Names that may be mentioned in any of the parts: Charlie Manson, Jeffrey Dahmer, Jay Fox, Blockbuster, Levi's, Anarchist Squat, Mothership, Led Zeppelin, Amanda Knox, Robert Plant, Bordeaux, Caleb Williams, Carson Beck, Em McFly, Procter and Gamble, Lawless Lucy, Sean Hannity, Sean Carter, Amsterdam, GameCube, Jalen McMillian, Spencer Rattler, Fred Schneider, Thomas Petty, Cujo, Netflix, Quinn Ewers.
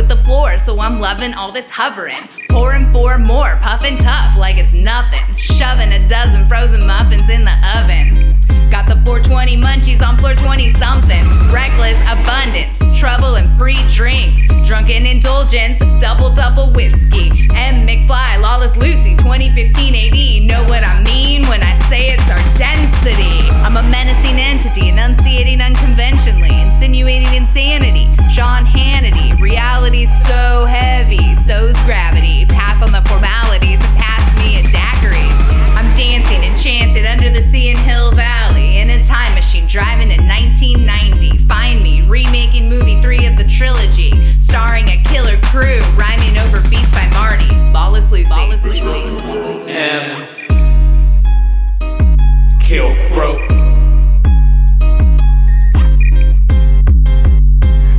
with the floor, so I'm loving all this hovering. Pouring four more, puffing tough like it's nothing. Shoving a dozen frozen muffins in the oven. Got the 420 munchies on floor 20-something. Reckless abundance, trouble and free drinks. Drunken indulgence, double whiskey. M. McFly, Lawless Lucy, 2015 AD. Know what I mean when I say it's our density. I'm a menacing entity, enunciating unconventionally, insinuating insanity. Sean Hannity, reality's so heavy, so's gravity. Pass on the formalities and pass me a daiquiri. I'm dancing enchanted under the sea and hill valley in a time machine driving in 1990. Find me remaking movie 3 of the trilogy, starring a killer crew rhyming over beats by Marty. Lawless Lucy. Lawless Lucy. M. Kill Crow.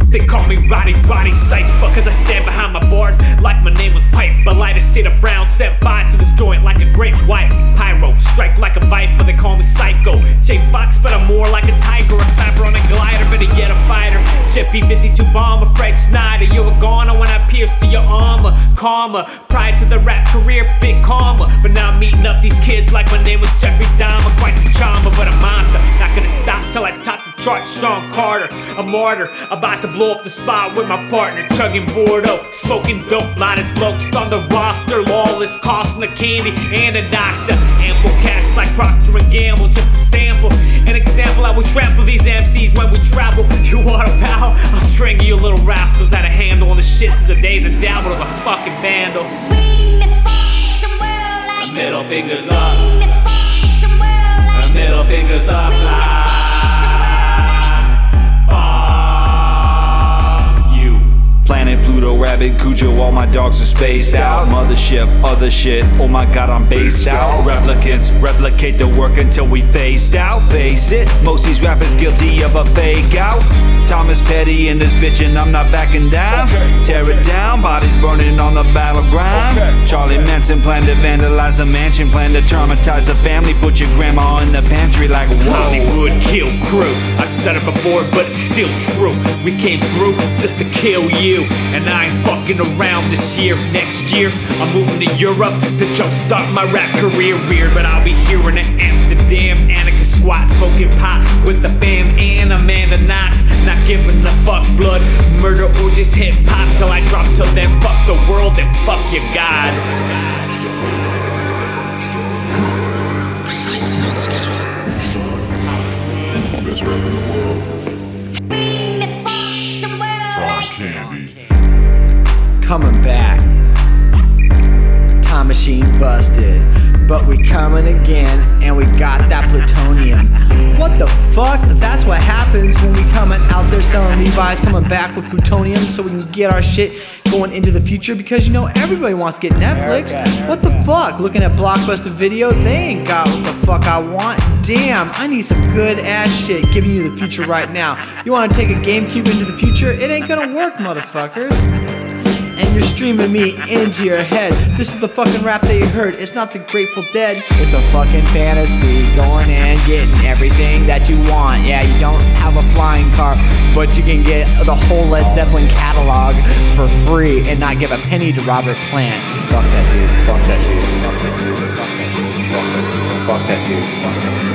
They call me Roddy Psycho, cause I stand behind my bars like my name was Pipe. I light a shade of brown, set fire to this joint like a great white. Pyro, strike like a viper, they call me Psycho. Jay Fox, but I'm more like a tiger, a sniper on a glider, better yet a fighter. Jeffrey 52 Bomber, Fred Schneider, you were goner when I pierced through your armor. Karma, prior to the rap career, big karma. But now I'm eating up these kids like my name was Jeffrey Dahmer. Quite the charmer, but a monster, not gonna stop till I top the chart. Sean Carter, a martyr, about to blow up the spot with my partner, chugging Bordeaux, smoking dope, lot of blokes on the roster, lawless, costing the candy and a doctor, ample cash like Procter and Gamble, just a sample, an example, I will trample these MCs when we travel, you are a pal, I'll strangle you little rascals out of handle, and the shit since the days of dabble was a fucking vandal. Bring the fucking world like the middle fingers up, bring the fucking world like the middle fingers up, Planet, Pluto, Rabbit, Cujo, all my dogs are spaced out. Mothership, other shit, oh my god, I'm based out. Replicants, replicate the work until we phased out. Face it, most these rappers guilty of a fake out. Thomas Petty in this bitch and I'm not backing down. Tear it down, bodies burning on the battleground. Charlie Manson planned to vandalize a mansion, planned to traumatize a family, put your grandma in the pantry like whoa. Hollywood kill crew, I said it before but it's still true. We came through just to kill you. And I ain't fucking around this year. Next year, I'm moving to Europe to jumpstart my rap career. Weird, but I'll be here in Amsterdam. Anarchist Squat, smoking pot with the fam and Amanda Knox. Not giving a fuck, blood, murder or just hip hop till I drop. Till then, fuck the world and fuck your gods. Precisely on schedule. Best rapper in the world. Coming back, time machine busted, but we coming again and we got that plutonium. What the fuck? That's what happens when we coming out there selling Levi's, coming back with plutonium so we can get our shit going into the future because you know everybody wants to get Netflix. America. What the fuck? Looking at Blockbuster video, they ain't got what the fuck I want. Damn, I need some good ass shit giving you the future right now. You want to take a GameCube into the future? It ain't gonna work, motherfuckers. And you're streaming me into your head. This is the fucking rap that you heard. It's not the Grateful Dead. It's a fucking fantasy. Going and getting everything that you want. Yeah, you don't have a flying car, but you can get the whole Led Zeppelin catalog for free and not give a penny to Robert Plant. Fuck that dude. Fuck that dude. Fuck that dude. Fuck that dude. Fuck that dude. Fuck that dude. Fuck that dude.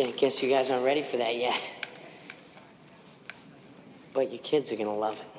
I guess you guys aren't ready for that yet, but your kids are gonna love it.